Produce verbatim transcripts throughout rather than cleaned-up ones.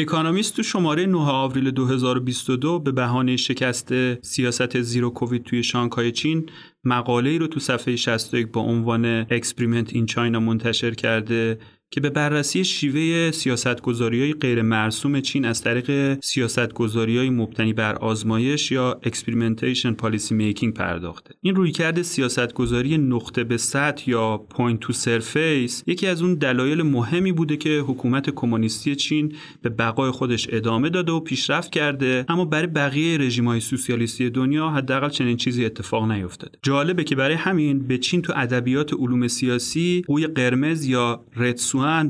اکانومیست تو شماره نهم آوریل دو هزار و بیست و دو به بهانه شکست سیاست زیرو کووید توی شانگهای چین مقاله‌ای رو تو صفحه شصت و یک با عنوان Experiment in China منتشر کرده که به بررسی شیوه سیاست‌گذاری‌های غیر مرسوم چین از طریق سیاست‌گذاری‌های مبتنی بر آزمایش یا Experimentation policy-making پرداخته. این رویکرد سیاست‌گذاری نقطه به سطح یا Point-to-surface یکی از اون دلایل مهمی بوده که حکومت کمونیستی چین به بقای خودش ادامه داده و پیشرفت کرده، اما برای بقیه رژیم‌های سوسیالیستی دنیا حداقل چنین چیزی اتفاق نیفتاده. جالبه که برای همین به چین تو ادبیات علوم سیاسی قوی قرمز یا رد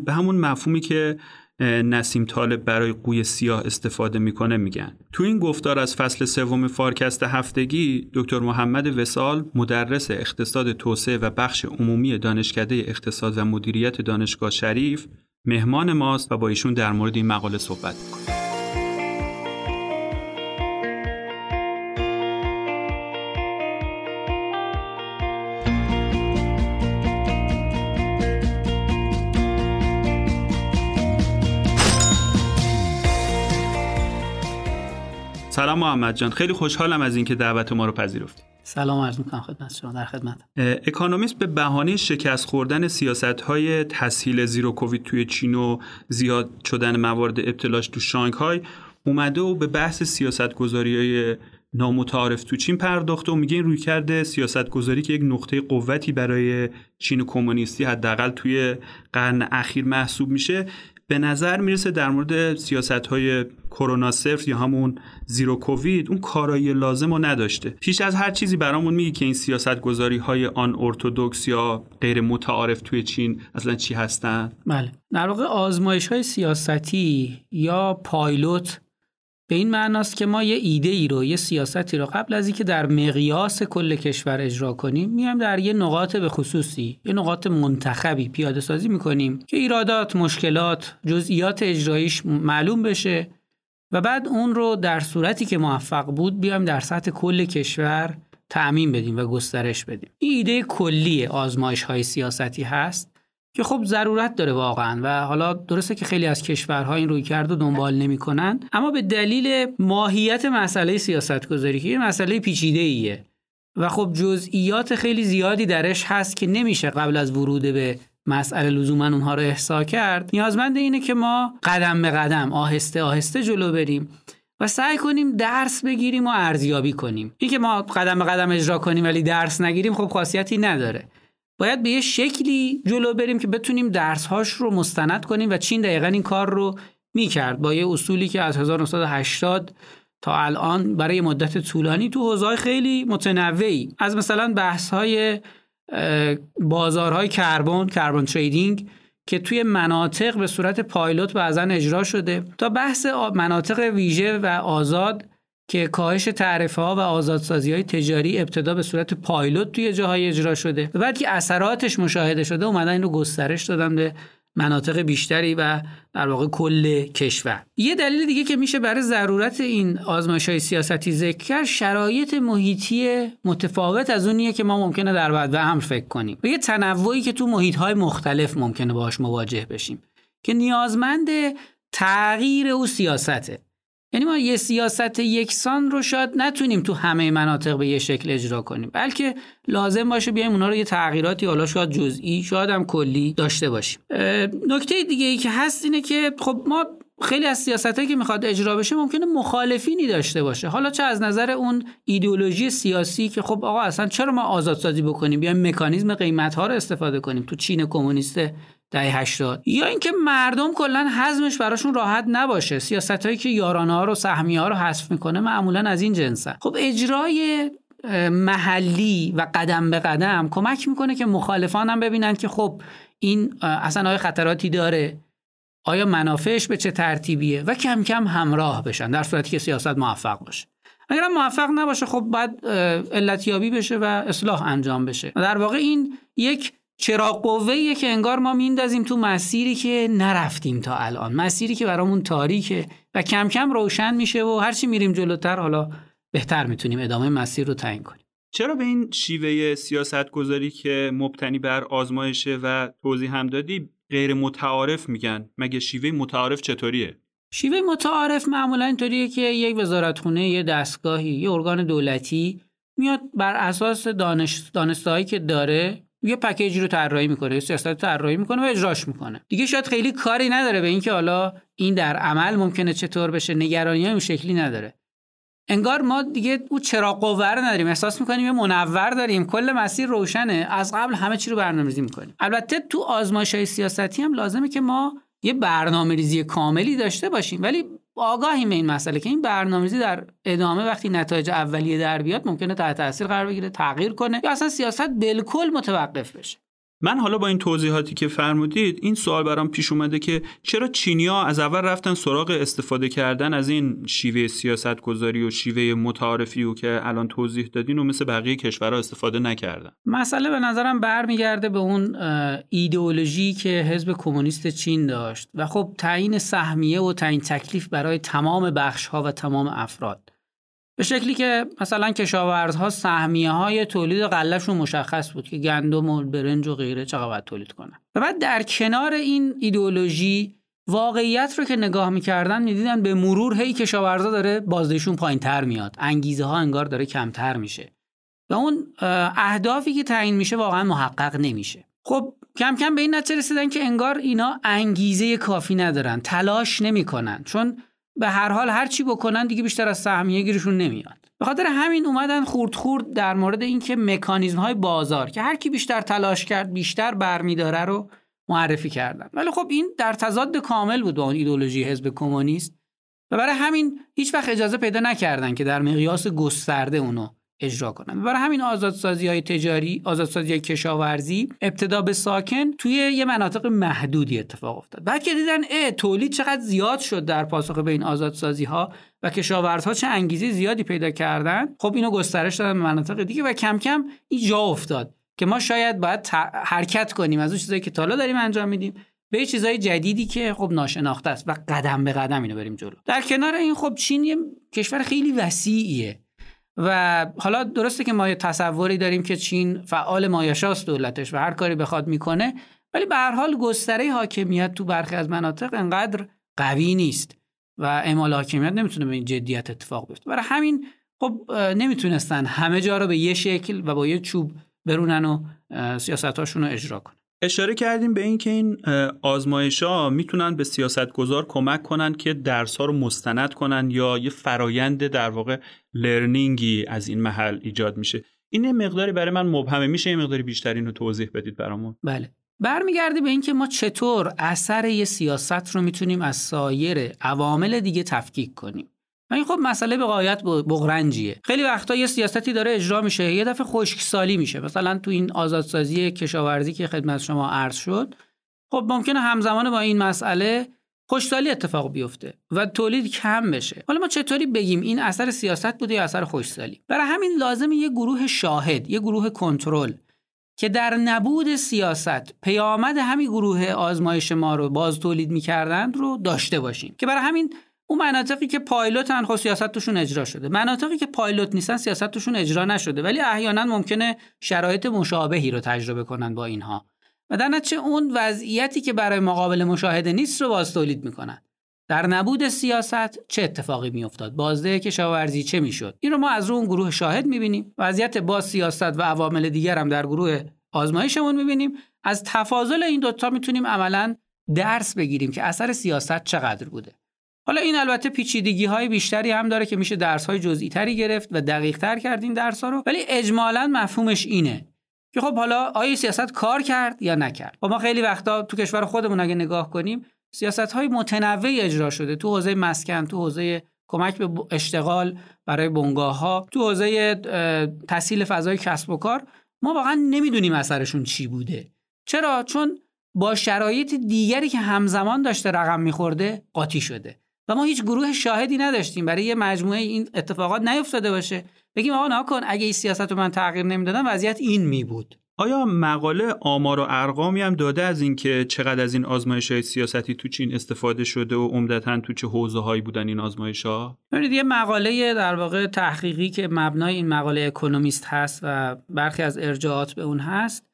به همون مفهومی که نسیم طالب برای قوی سیاه استفاده میکنه میگن. تو این گفتار از فصل سوم فارکست هفتگی، دکتر محمد وصال، مدرس اقتصاد توسعه و بخش عمومی دانشکده اقتصاد و مدیریت دانشگاه شریف، مهمان ماست و با ایشون در مورد این مقاله صحبت میکنه. سلام محمد جان، خیلی خوشحالم از اینکه دعوت ما رو پذیرفتید. سلام عرض می‌کنم خدمت شما، در خدمت. اکانومیست به بهانه شکست خوردن سیاست‌های تسهیل زیرو کووید توی چین و زیاد شدن موارد ابتلاش تو شانگهای اومده و به بحث سیاست‌گذاری‌های نامتعارف تو چین پرداخته و میگه این رویکرد سیاست‌گذاری که یک نقطه قوتی برای چین کمونیستی حداقل توی قرن اخیر محسوب میشه، به نظر میرسه در مورد سیاست‌های کرونا صفر یا همون زیرو کووید اون کارایی لازم رو نداشته. پیش از هر چیزی برامون میگی که این سیاست‌گذاری‌های آن ارتدوکس یا غیر متعارف توی چین اصلا چی هستن؟ بله. در واقع آزمایش‌های سیاستی یا پایلوت به این معناست که ما یه ایده ای رو، یه سیاستی رو قبل از اینکه در مقیاس کل کشور اجرا کنیم، میایم در یه نقاط به خصوصی، یه نقاط منتخبی پیاده سازی می‌کنیم که ایرادات، مشکلات، جزئیات اجراییش معلوم بشه و بعد اون رو در صورتی که موفق بود بیایم در سطح کل کشور تعمیم بدیم و گسترش بدیم. این ایده کلی آزمایش‌های سیاستی هست که خب ضرورت داره واقعا و حالا درسته که خیلی از کشورها این رویکرد رو دنبال نمی‌کنن، اما به دلیل ماهیت مسئله سیاست‌گذاری که یه مسئله پیچیده‌ایه و خب جزئیات خیلی زیادی درش هست که نمیشه قبل از ورود به مسئله لزوما اونها رو احصا کرد، نیازمند اینه که ما قدم به قدم آهسته آهسته جلو بریم و سعی کنیم درس بگیریم و ارزیابی کنیم. این که ما قدم به قدم اجرا کنیم ولی درس نگیریم خب خاصیتی نداره. باید به یه شکلی جلو بریم که بتونیم درس‌هاش رو مستند کنیم و چین دقیقاً این کار رو می‌کرد با یه اصولی که از هزار و نهصد و هشتاد تا الان برای مدت طولانی تو حوزه‌های خیلی متنوعی، از مثلا بحث‌های بازارهای کربن، کربن تریدینگ که توی مناطق به صورت پایلوت بعضاً اجرا شده، تا بحث مناطق ویژه و آزاد که کاهش تعرفه‌ها و آزادسازی‌های تجاری ابتدا به صورت پایلوت توی جاهای اجرا شده و بعد که اثراتش مشاهده شده اومدن این رو گسترش دادن به مناطق بیشتری و در واقع کل کشور. یه دلیل دیگه که میشه برای ضرورت این آزمایش‌های سیاستی ذکر کرد، شرایط محیطی متفاوت از اونیه که ما ممکنه در بعد و هم فکر کنیم و یه تنوعی که تو محیط‌های مختلف ممکنه باهاش مواجه بشیم که نیازمند تغییر او سیاسته. یعنی ما یه سیاست یکسان رو شاید نتونیم تو همه مناطق به یه شکل اجرا کنیم، بلکه لازم باشه بیایم اونا رو یه تغییراتی، حالا شاید جزئی شاید هم کلی، داشته باشیم. نکته دیگه ای که هست اینه که خب ما خیلی از سیاستایی که میخواد اجرا بشه ممکنه مخالفینی داشته باشه، حالا چه از نظر اون ایدئولوژی سیاسی که خب آقا اصلا چرا ما آزادسازی بکنیم، بیایم مکانیزم قیمت‌ها رو استفاده کنیم تو چین کمونیست دهه هشتاد، یا اینکه مردم کلا هضمش براشون راحت نباشه. سیاستایی که یارانه ها رو، سهمیه ها رو حذف میکنه معمولا از این جنسه. خب اجرای محلی و قدم به قدم کمک میکنه که مخالفان هم ببینن که خب این اصلا آیا خطراتی داره، آیا منافعش به چه ترتیبیه و کم کم همراه بشن در صورتی که سیاست موفق باشه. اگر موفق نباشه خب بعد علتیابی بشه و اصلاح انجام بشه. در واقع این یک چراغ قوه‌ایه که انگار ما میندازیم تو مسیری که نرفتیم تا الان، مسیری که برامون تاریکه و کم کم روشن میشه و هرچی میریم جلوتر حالا بهتر میتونیم ادامه مسیر رو تعیین کنیم. چرا به این شیوه سیاست‌گذاری که مبتنی بر آزمایشه و توضیح هم دادی غیر متعارف میگن؟ مگه شیوه متعارف چطوریه؟ شیوه متعارف معمولا اینطوریه که یک وزارتخونه، یه دستگاهی، یه ارگان دولتی میاد بر اساس دانش دانشهایی که داره یه پکیج رو طراحی میکنه، یه سیاست طراحی میکنه و اجراش میکنه. دیگه شاید خیلی کاری نداره به اینکه حالا این در عمل ممکنه چطور بشه، نگرانی اون شکلی نداره. انگار ما دیگه اون چراغ قوه رو نداریم، احساس میکنیم یه منور داریم، کل مسیر روشنه، از قبل همه چی رو برنامه‌ریزی میکنیم. البته تو آزمایش‌های سیاستی هم لازمه که ما یه برنامه‌ریزی کاملی داشته باشیم، ولی آگاهیم به این مسئله که این برنامه‌ریزی در ادامه وقتی نتایج اولیه در بیاد ممکنه تحت تاثیر قرار بگیره، تغییر کنه یا اصلا سیاست بالکل متوقف بشه. من حالا با این توضیحاتی که فرمودید این سوال برام پیش اومده که چرا چینی‌ها از اول رفتن سراغ استفاده کردن از این شیوه سیاست‌گذاری و شیوه متعارفی و که الان توضیح دادین و مثل بقیه کشورها استفاده نکردن؟ مسئله به نظرم برمیگرده به اون ایدئولوژی که حزب کمونیست چین داشت و خب تعیین سهمیه و تعیین تکلیف برای تمام بخش‌ها و تمام افراد، به شکلی که مثلا کشاورزها سهمیه‌های تولید غله‌شون مشخص بود که گندم و برنج و غیره چقدر باید تولید کنن. و بعد در کنار این ایدئولوژی واقعیت رو که نگاه می‌کردن می‌دیدن به مرور هی کشاورزا داره بازدهیشون پایین‌تر میاد، انگیزه ها انگار داره کمتر میشه و اون اهدافی که تعیین میشه واقعا محقق نمیشه. خب کم کم به این نتیجه رسیدن که انگار اینا انگیزه کافی ندارن، تلاش نمی‌کنن، چون به هر حال هر چی بکنن دیگه بیشتر از سهمیه گیرشون نمیاد. به خاطر همین اومدن خورد خورد در مورد اینکه مکانیزم‌های بازار که هر کی بیشتر تلاش کرد بیشتر برمی‌داره رو معرفی کردن. ولی خب این در تضاد کامل بود با اون ایدئولوژی حزب کمونیست و برای همین هیچ وقت اجازه پیدا نکردن که در مقیاس گسترده اونو اجرا کنن. برای همین آزادسازی‌های تجاری، آزادسازی‌های کشاورزی ابتدا به ساکن توی یه مناطق محدودی اتفاق افتاد. بعد که دیدن اه تولید چقدر زیاد شد در پاسخ به این آزادسازی‌ها و کشاورزها چه انگیزه زیادی پیدا کردن، خب اینو گسترش دادن به مناطق دیگه و کم کم این جا افتاد که ما شاید باید حرکت کنیم از اون چیزایی که تا حالا داریم انجام میدیم به چیزهای جدیدی که خب ناشناخته است و قدم به قدم اینو بریم جلو. در کنار این خب چین یه کشور خیلی وسیعیه و حالا درسته که ما یه تصوری داریم که چین فعال مایشاست دولتش و هر کاری بخواد میکنه، ولی به هر حال گستره حاکمیت تو برخی از مناطق انقدر قوی نیست و اعمال حاکمیت نمیتونه به این جدیت اتفاق بیفته. برای همین خب نمیتونستن همه جا رو به یه شکل و با یه چوب برونن و سیاستاشون رو اجرا کنن. اشاره کردیم به این که این آزمایش‌ها میتونن به سیاستگزار کمک کنن که درس‌ها رو مستند کنن یا یه فرایند در واقع لرنینگی از این محل ایجاد میشه. این یه مقداری برای من مبهمه، میشه یه مقداری بیشتر اینو توضیح بدید برامون؟ بله. برمیگرده به این که ما چطور اثر یه سیاست رو میتونیم از سایر عوامل دیگه تفکیک کنیم. این خب مسئله به غایت بغرنجیه. خیلی وقتا یه سیاستی داره اجرا میشه، یه دفعه خشکسالی میشه. مثلا تو این آزادسازی کشاورزی که خدمت شما عرض شد، خب ممکنه همزمان با این مسئله خشکسالی اتفاق بیفته و تولید کم بشه. حالا ما چطوری بگیم این اثر سیاست بوده یا اثر خشکسالی؟ برای همین لازمه یه گروه شاهد، یه گروه کنترل که در نبود سیاست پیامد همین گروه آزمایش ما رو باز تولید می‌کردن رو داشته باشیم. که برای همین اون مناطقی که پایلوتن خب سیاست توشون اجرا شده، مناطقی که پایلوت نیستن سیاست توشون اجرا نشده، ولی احیانا ممکنه شرایط مشابهی رو تجربه کنن با اینها و در نتیجه اون وضعیتی که برای مقابل مشاهده نیست رو باز تولید میکنن. در نبود سیاست چه اتفاقی میافتاد، بازده کشاورزی چه میشد، این رو ما از رو اون گروه شاهد میبینیم. وضعیت با سیاست و عوامل دیگر هم در گروه آزمایشمون میبینیم. از تفاضل این دوتا میتونیم عملا درس بگیریم که اثر سیاست چقدر بوده. حالا این البته پیچیدگی‌های بیشتری هم داره که میشه درس‌های جزئی‌تری گرفت و دقیق‌تر کرد این درس‌ها رو، ولی اجمالاً مفهومش اینه که خب حالا آیا سیاست کار کرد یا نکرد. ما خیلی وقتا تو کشور خودمون اگه نگاه کنیم سیاست‌های متنوعی اجرا شده، تو حوزه مسکن، تو حوزه کمک به اشتغال برای بنگاه‌ها، تو حوزه تسهیل فضای کسب و کار، ما واقعاً نمی‌دونیم اثرشون چی بوده. چرا؟ چون با شرایط دیگری که همزمان داشته رقم می‌خورده قاطی شده. و ما هیچ گروه شاهدی نداشتیم برای یه مجموعه این اتفاقات نیفتاده باشه بگیم آقا نه کن اگه این سیاست رو من تغییر نمیدادم وضعیت این می بود. آیا مقاله آمار و ارقامی هم داده از این که چقدر از این آزمایش‌های سیاستی تو چین استفاده شده و عمدتاً تو چه حوزه‌هایی بودن این آزمایش‌ها؟ ببینید یه مقاله در واقع تحقیقی که مبنای این مقاله اکونومیست هست و برخی از ارجاعات به اون هست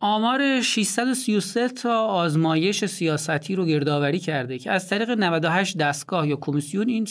آمار ششصد و سی و سه تا آزمایش سیاستی رو گردآوری کرده که از طریق نود و هشت دستگاه یا کمیسیون این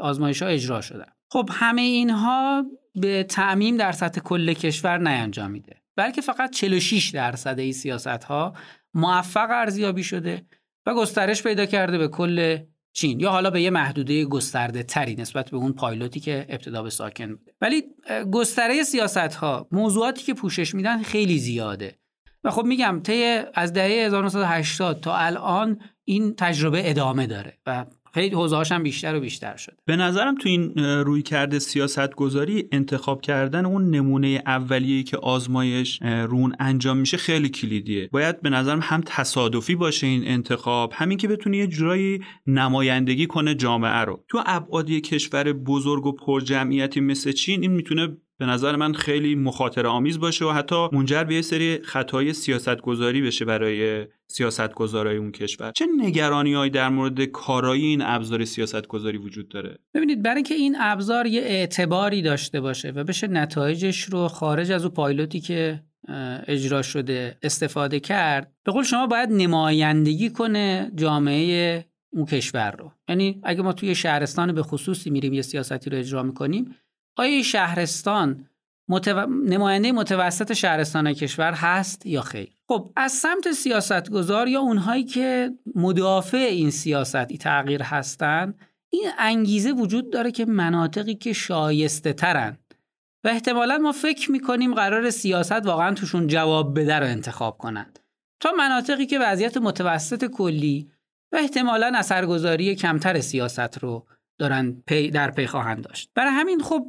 آزمایش‌ها اجرا شده. خب همه اینها به تعمیم در سطح کل کشور نانجامیده، بلکه فقط چهل و شش درصد این سیاست‌ها موفق ارزیابی شده و گسترش پیدا کرده به کل چین یا حالا به یه محدوده گسترده تری نسبت به اون پایلوتی که ابتدا به ساکن بوده. ولی گستره سیاست‌ها، موضوعاتی که پوشش میدن خیلی زیاده و خب میگم طی از دهه هزار و نهصد و هشتاد تا الان این تجربه ادامه داره و خیلی حوزه‌هاش هم بیشتر و بیشتر شده. به نظرم تو این رویکرد سیاست‌گذاری انتخاب کردن اون نمونه اولیه‌ای که آزمایش رون انجام میشه خیلی کلیدیه. باید به نظرم هم تصادفی باشه این انتخاب، همین که بتونه یه جورایی نمایندگی کنه جامعه رو. تو ابعاد کشور بزرگ و پرجمعیتی مثل چین این میتونه به نظر من خیلی مخاطره آمیز باشه و حتی منجر به یه سری خطای سیاست‌گذاری بشه برای سیاست‌گذارای اون کشور. چه نگرانی‌هایی در مورد کارایی این ابزار سیاست‌گذاری وجود داره؟ ببینید، برای اینکه این ابزار یه اعتباری داشته باشه و بشه نتایجش رو خارج از اون پایلوتی که اجرا شده استفاده کرد، به قول شما باید نمایندگی کنه جامعه اون کشور رو. یعنی اگه ما توی شهرستان به خصوصی میریم یه سیاستی رو اجرا می‌کنیم، آیا شهرستان متو... نماینده متوسط شهرستان کشور هست یا خیر؟ خب از سمت سیاستگزار یا اونهایی که مدافع این سیاستی تغییر هستن، این انگیزه وجود داره که مناطقی که شایسته ترن و احتمالا ما فکر میکنیم قرار سیاست واقعا توشون جواب بده رو انتخاب کنن، تا مناطقی که وضعیت متوسط کلی و احتمالا اثرگذاری کمتر سیاست رو دارن پی در پی خواهند داشت. برای همین خب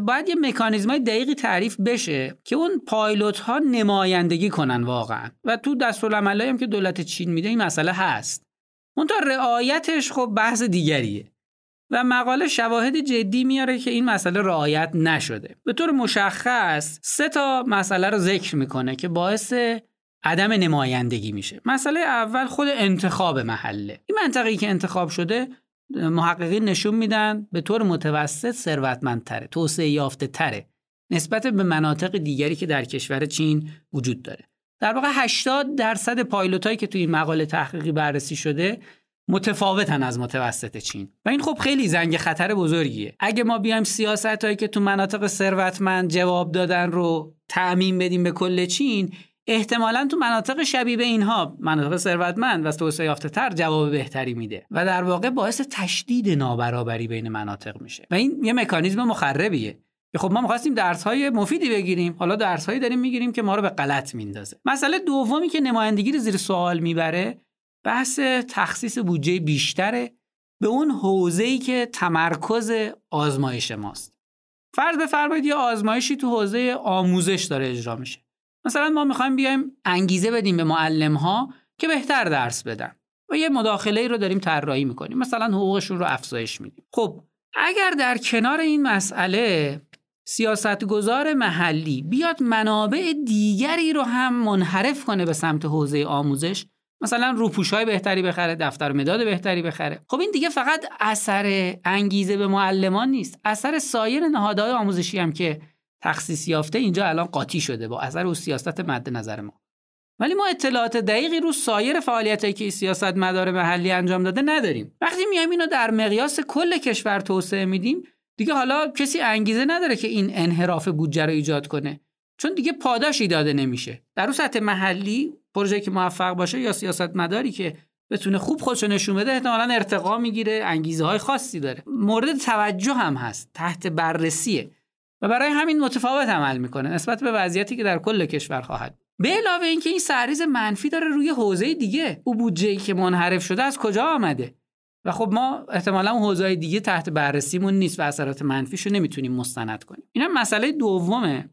باید یه مکانیزمای دقیقی تعریف بشه که اون پایلوت ها نمایندگی کنن واقعا و تو دستورالعملایی هم که دولت چین میده این مسئله هست. اون تا رعایتش خب بحث دیگریه و مقاله شواهد جدی میاره که این مسئله رعایت نشده. به طور مشخص سه تا مسئله رو ذکر میکنه که باعث عدم نمایندگی میشه. مسئله اول خود انتخاب محله. این منطقه‌ای که انتخاب شده محققین نشون میدن به طور متوسط ثروتمندتره، توسعه یافته تره نسبت به مناطق دیگری که در کشور چین وجود داره. در واقع هشتاد درصد پایلوتایی که توی این مقاله تحقیقی بررسی شده متفاوتن از متوسط چین و این خب خیلی زنگ خطر بزرگیه. اگه ما بیایم سیاستایی که تو مناطق ثروتمند جواب دادن رو تعمیم بدیم به کل چین، احتمالاً تو مناطق شبیه به اینها، مناطق ثروتمند و توسعه یافته‌تر جواب بهتری میده و در واقع باعث تشدید نابرابری بین مناطق میشه و این یه مکانیزم مخربیه که خب ما می‌خواستیم درس‌های مفیدی بگیریم، حالا درس‌هایی داریم می‌گیریم که ما رو به غلط میندازه. مسئله دومی که نمایندگی رو زیر سوال میبره، بحث تخصیص بودجه بیشتره به اون حوزه‌ای که تمرکز آزمایش ماست. فرض بفرمایید یه آزمایشی تو حوزه آموزش داره اجرا میشه. مثلا ما میخوایم بیایم انگیزه بدیم به معلم‌ها که بهتر درس بدن و یه مداخله‌ای رو داریم طراحی می‌کنیم، مثلا حقوقشون رو افزایش میدیم. خب اگر در کنار این مسئله سیاستگزار محلی بیاد منابع دیگری رو هم منحرف کنه به سمت حوزه آموزش، مثلا روپوش‌های بهتری بخره، دفتر مداد بهتری بخره، خب این دیگه فقط اثر انگیزه به معلمان نیست، اثر سایر نهادهای آموزشی هم که تخصیص یافته اینجا الان قاطی شده با اثر و سیاست مد نظر ما. ولی ما اطلاعات دقیقی رو سایر فعالیتایی که سیاست مدار محلی انجام داده نداریم. وقتی میایم اینو در مقیاس کل کشور توسعه میدیم، دیگه حالا کسی انگیزه نداره که این انحراف بودجه رو ایجاد کنه، چون دیگه پاداشی داده نمیشه. در اون سطح محلی پروژه‌ای که موفق باشه یا سیاست مداری که بتونه خوب خودشو نشون بده احتمالاً ارتقا میگیره، انگیزه‌های خاصی داره، مورد توجه هم هست، تحت بررسیه و برای همین متفاوت عمل میکنه نسبت به وضعیتی که در کل کشور خواهد. به علاوه اینکه این سرریز منفی داره روی حوزه دیگه، اون بودجه‌ای که منحرف شده از کجا آمده و خب ما احتمالاً اون حوزه‌های دیگه تحت بررسیمون نیست و اثرات منفیشو نمیتونیم مستند کنیم. اینا مسئله دومه.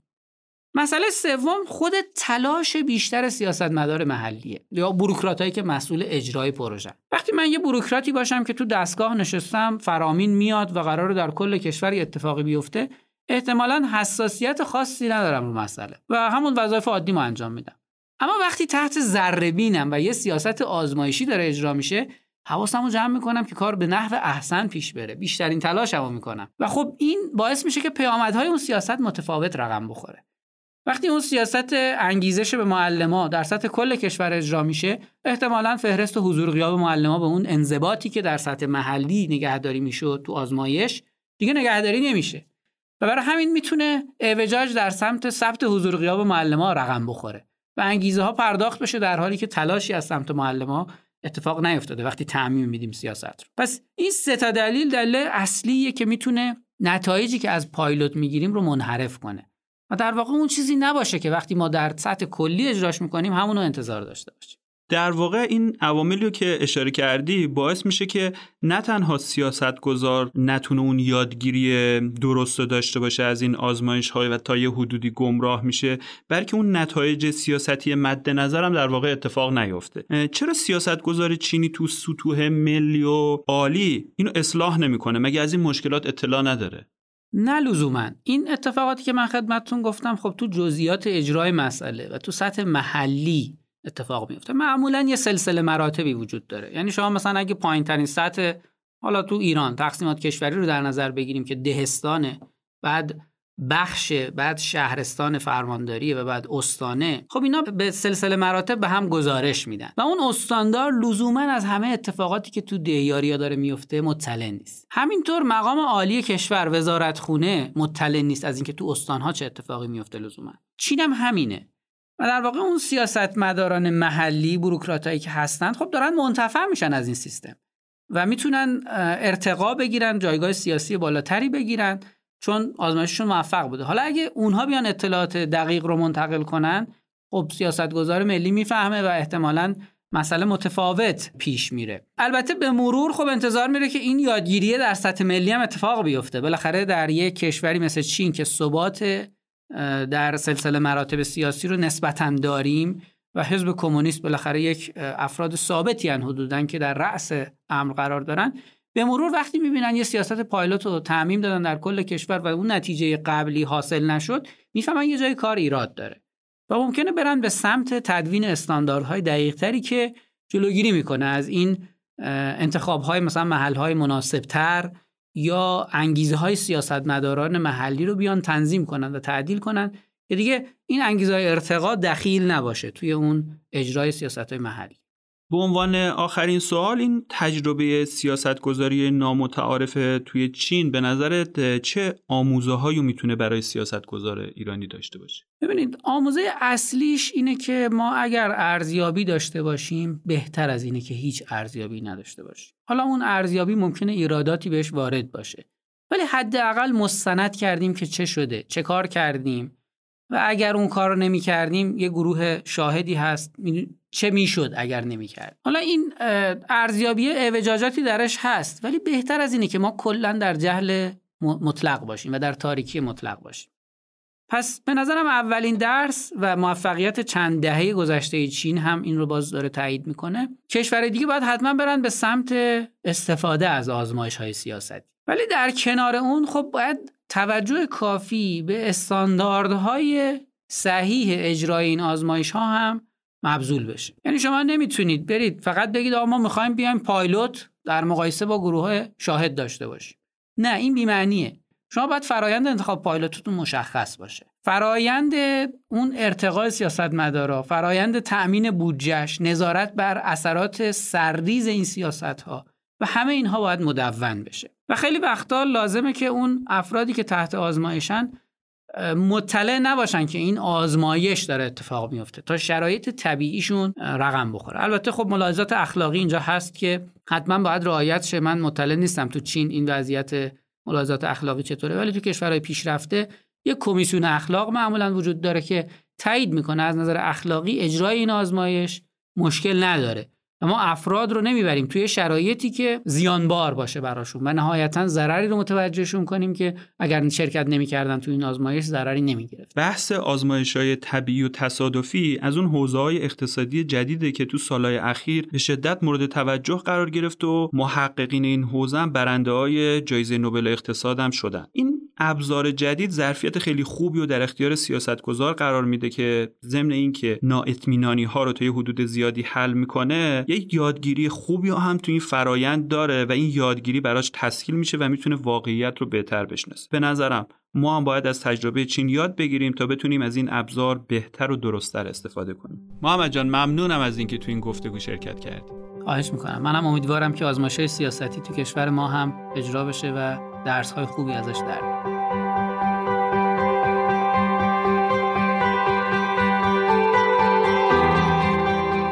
مسئله سوم خود تلاش بیشتر سیاستمدار محلیه یا بوروکراتایی که مسئول اجرای پروژه. وقتی من یه بوروکراتی باشم که تو دستگاه نشستم، فرامین میاد و قراره در کل کشور اتفاقی بیفته، احتمالاً حساسیت خاصی ندارم رو مسئله و همون وظایف عادیمو انجام میدم. اما وقتی تحت ذره بینم و یه سیاست آزمایشی داره اجرا میشه، حواسمو جمع میکنم که کار به نحو احسن پیش بره، بیشترین تلاشمو میکنم و خب این باعث میشه که پیامدهای اون سیاست متفاوت رقم بخوره وقتی اون سیاست انگیزش به معلما در سطح کل کشور اجرا میشه، احتمالاً فهرست حضور غیاب معلما به اون انضباطی که در سطح محلی نگهداری میشد تو آزمایش دیگه نگهداری نمیشه و برای همین میتونه اعوجاج در سمت ثبت حضور غیاب معلما رقم بخوره و انگیزه ها پرداخت بشه، در حالی که تلاشی از سمت معلما اتفاق نیفتاده وقتی تعمیم میدیم سیاست رو. پس این سه تا دلیل دلیل اصلیه که میتونه نتایجی که از پایلوت میگیریم رو منحرف کنه و در واقع اون چیزی نباشه که وقتی ما در سطح کلی اجراش میکنیم همون رو انتظار داشته باشیم. در واقع این عواملی رو که اشاره کردی باعث میشه که نه تنها سیاستگزار نتونه اون یادگیری درست داشته باشه از این آزمایش‌های و تا یه حدودی گمراه میشه، بلکه اون نتایج سیاستی مد نظرم در واقع اتفاق نیفته. چرا سیاستگزار چینی تو سطوح ملی و عالی اینو اصلاح نمیکنه؟ مگه از این مشکلات اطلاع نداره؟ نه لزوما. این اتفاقاتی که من خدمتتون گفتم خب تو جزئیات اجرای مسئله و تو سطح محلی اتفاق میفته. معمولا یه سلسله مراتبی وجود داره، یعنی شما مثلا اگه پایین ترین سطح، حالا تو ایران تقسیمات کشوری رو در نظر بگیریم که دهستانه، بعد بخشه، بعد شهرستان فرمانداریه و بعد استانه، خب اینا به سلسله مراتب به هم گزارش میدن و اون استاندار لزوما از همه اتفاقاتی که تو دهیاریا داره میفته مطلع نیست. همینطور مقام عالی کشور، وزارتخونه، مطلع نیست از اینکه تو استانها چه اتفاقی میفته لزوما. چین هم همینه و در واقع اون سیاستمداران محلی، بوروکراتایی که هستند، خب دارن منتفع میشن از این سیستم و میتونن ارتقا بگیرن، جایگاه سیاسی بالاتری بگیرن چون آزمایششون موفق بوده. حالا اگه اونها بیان اطلاعات دقیق رو منتقل کنن، خب سیاستگزار ملی میفهمه و احتمالاً مسئله متفاوت پیش میره. البته به مرور خب انتظار میره که این یادگیری در سطح ملی هم اتفاق بیفته. بالاخره در یک کشوری مثل چین که ثبات در سلسله مراتب سیاسی رو نسبتاً داریم و حزب کمونیست بالاخره یک افراد ثابتی ان حدوداً که در رأس امر قرار دارن، به مرور وقتی میبینن یه سیاست پایلوت رو تعمیم دادن در کل کشور و اون نتیجه قبلی حاصل نشد، میفهمن یه جای کار ایراد داره و ممکنه برن به سمت تدوین استانداردهای دقیقتری که جلوگیری میکنه از این انتخابهای مثلا محلهای مناسبتر یا انگیزه های سیاستمداران محلی رو بیان تنظیم کنن و تعدیل کنن که دیگه این انگیزه های ارتقا دخیل نباشه توی اون اجرای سیاست های محلی. به عنوان آخرین سوال، این تجربه سیاستگذاری نامتعارف توی چین به نظرت چه آموزه‌هایی میتونه برای سیاستگذار ایرانی داشته باشه؟ ببینید، آموزه اصلیش اینه که ما اگر ارزیابی داشته باشیم بهتر از اینه که هیچ ارزیابی نداشته باشیم. حالا اون ارزیابی ممکنه ایراداتی بهش وارد باشه، ولی حداقل مستند کردیم که چه شده، چه کار کردیم و اگر اون کارو نمی‌کردیم یه گروه شاهدی هست چه میشد اگر نمی‌کرد. حالا این ارزیابی اعوجاجاتی درش هست، ولی بهتر از اینه که ما کلا در جهل مطلق باشیم و در تاریکی مطلق باشیم. پس به نظرم اولین درس و موفقیت چند دهه گذشته چین هم این رو باز داره تایید میکنه. کشورهای دیگه باید حتما برن به سمت استفاده از آزمایش‌های سیاستی، ولی در کنار اون خب باید توجه کافی به استانداردهای صحیح اجرای این آزمایش‌ها هم مبذول بشه. یعنی شما نمیتونید برید فقط بگید آقا ما می‌خوایم بیایم پایلوت در مقایسه با گروه‌های شاهد داشته باشیم. نه، این بی‌معنیه. شما باید فرایند انتخاب پایلوتتون مشخص باشه. فرایند اون ارتقاء سیاستمدارا، فرایند تأمین بودجه‌اش، نظارت بر اثرات سرریز این سیاست‌ها و همه اینها باید مدون بشه. و خیلی وقتا لازمه که اون افرادی که تحت آزمایشن مطلع نباشن که این آزمایش داره اتفاق میفته تا شرایط طبیعیشون رقم بخوره. البته خب ملاحظات اخلاقی اینجا هست که حتما باید رعایت شه. من مطلع نیستم تو چین این وضعیت ملاحظات اخلاقی چطوره، ولی تو کشورهای پیشرفته یک کمیسیون اخلاق معمولا وجود داره که تایید میکنه از نظر اخلاقی اجرای این آزمایش مشکل نداره. ما افراد رو نمیبریم توی شرایطی که زیانبار باشه براشون و نهایتاً ضرری رو متوجهشون کنیم که اگر شرکت نمی‌کردن توی این آزمایش ضرری نمی‌گرفت. بحث آزمایش‌های طبیعی و تصادفی از اون حوزه‌های اقتصادی جدیده که تو سال‌های اخیر به شدت مورد توجه قرار گرفت و محققین این حوزه هم برنده‌های جایزه نوبل اقتصاد هم شدن. این ابزار جدید ظرفیت خیلی خوبی رو در اختیار سیاستگزار قرار میده که ضمن اینکه نااطمینانی ها رو تا یه حدود زیادی حل میکنه، یک یادگیری خوبی هم تو این فرایند داره و این یادگیری براش تسهیل میشه و میتونه واقعیت رو بهتر بشناسه. به نظرم ما هم باید از تجربه چین یاد بگیریم تا بتونیم از این ابزار بهتر و درست‌تر استفاده کنیم. محمد جان ممنونم از اینکه تو این گفتگو شرکت کردی. خواهش می‌کنم. منم امیدوارم که آزمایش‌های سیاستی تو کشور ما هم اجرا بشه و درس‌های خوبی ازش در بیاد.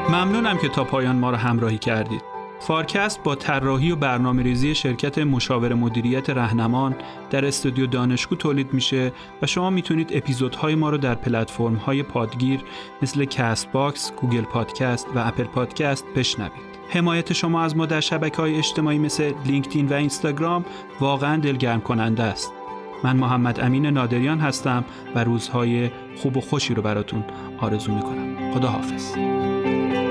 ممنونم که تا پایان ما رو همراهی کردید. فارکست با طراحی و برنامه‌ریزی شرکت مشاور مدیریت رهنمان در استودیو دانشگو تولید میشه و شما میتونید اپیزودهای ما رو در پلتفرم‌های پادگیر مثل کست باکس، گوگل پادکست و اپل پادکست بشنوید. حمایت شما از ما در شبکه‌های اجتماعی مثل لینکدین و اینستاگرام واقعاً دلگرم کننده است. من محمد امین نادریان هستم و روزهای خوب و خوشی رو براتون آرزو می‌کنم. خداحافظ.